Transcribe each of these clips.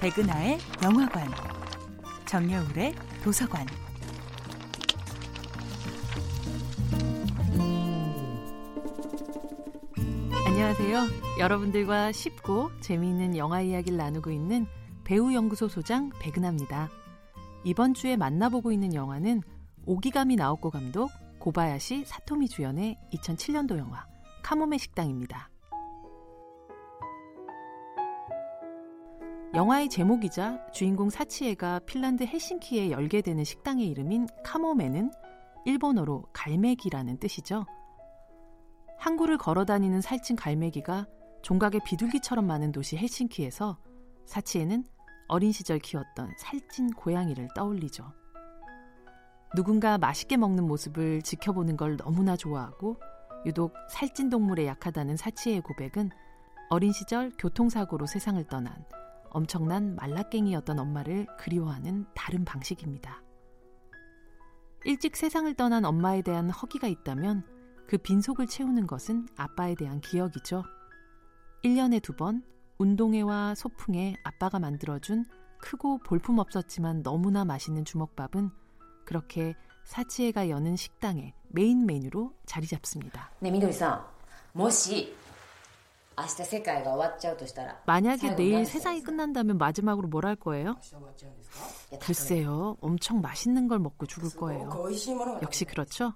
백은하의 영화관, 정여울의 도서관. 안녕하세요. 여러분들과 쉽고 재미있는 영화 이야기를 나누고 있는 배우연구소 소장 백은하입니다. 이번 주에 만나보고 있는 영화는 오기가미 나오코 감독, 고바야시 사토미 주연의 2007년도 영화 카모메 식당입니다. 영화의 제목이자 주인공 사치에가 핀란드 헬싱키에 열게 되는 식당의 이름인 카모메는 일본어로 갈매기라는 뜻이죠. 항구를 걸어다니는 살찐 갈매기가 종각의 비둘기처럼 많은 도시 헬싱키에서 사치에는 어린 시절 키웠던 살찐 고양이를 떠올리죠. 누군가 맛있게 먹는 모습을 지켜보는 걸 너무나 좋아하고 유독 살찐 동물에 약하다는 사치에의 고백은 어린 시절 교통사고로 세상을 떠난 엄청난 말라깽이였던 엄마를 그리워하는 다른 방식입니다. 일찍 세상을 떠난 엄마에 대한 허기가 있다면 그 빈속을 채우는 것은 아빠에 대한 기억이죠. 1년에 2번 운동회와 소풍에 아빠가 만들어준 크고 볼품없었지만 너무나 맛있는 주먹밥은 그렇게 사치에가 여는 식당의 메인 메뉴로 자리 잡습니다. 네, 미노리-상, 혹시 만약에 내일 세상이 끝난다면 마지막으로 뭘 할 거예요? 글쎄요, 엄청 맛있는 걸 먹고 죽을 거예요. 역시 그렇죠?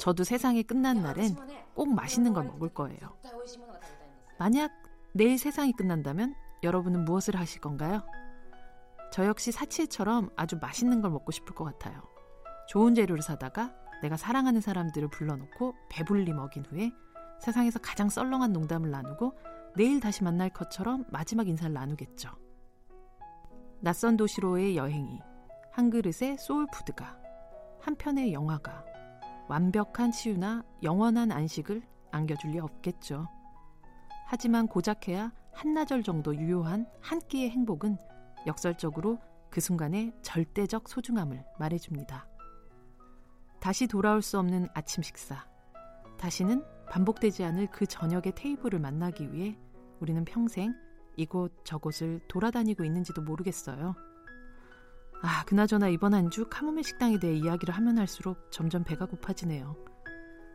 저도 세상이 끝난 날엔 꼭 맛있는 걸 먹을 거예요. 만약 내일 세상이 끝난다면 여러분은 무엇을 하실 건가요? 저 역시 사치에처럼 아주 맛있는 걸 먹고 싶을 것 같아요. 좋은 재료를 사다가 내가 사랑하는 사람들을 불러놓고 배불리 먹인 후에 세상에서 가장 썰렁한 농담을 나누고 내일 다시 만날 것처럼 마지막 인사를 나누겠죠. 낯선 도시로의 여행이, 한 그릇의 소울푸드가, 한 편의 영화가 완벽한 치유나 영원한 안식을 안겨줄 리 없겠죠. 하지만 고작해야 한나절 정도 유효한 한 끼의 행복은 역설적으로 그 순간의 절대적 소중함을 말해줍니다. 다시 돌아올 수 없는 아침 식사, 다시는 반복되지 않을 그 저녁의 테이블을 만나기 위해 우리는 평생 이곳 저곳을 돌아다니고 있는지도 모르겠어요. 아, 그나저나 이번 한 주 카모메 식당에 대해 이야기를 하면 할수록 점점 배가 고파지네요.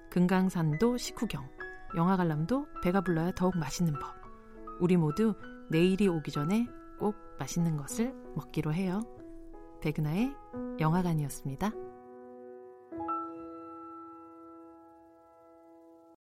금강산도 식후경, 영화 관람도 배가 불러야 더욱 맛있는 법. 우리 모두 내일이 오기 전에 꼭 맛있는 것을 먹기로 해요. 백은하의 영화관이었습니다.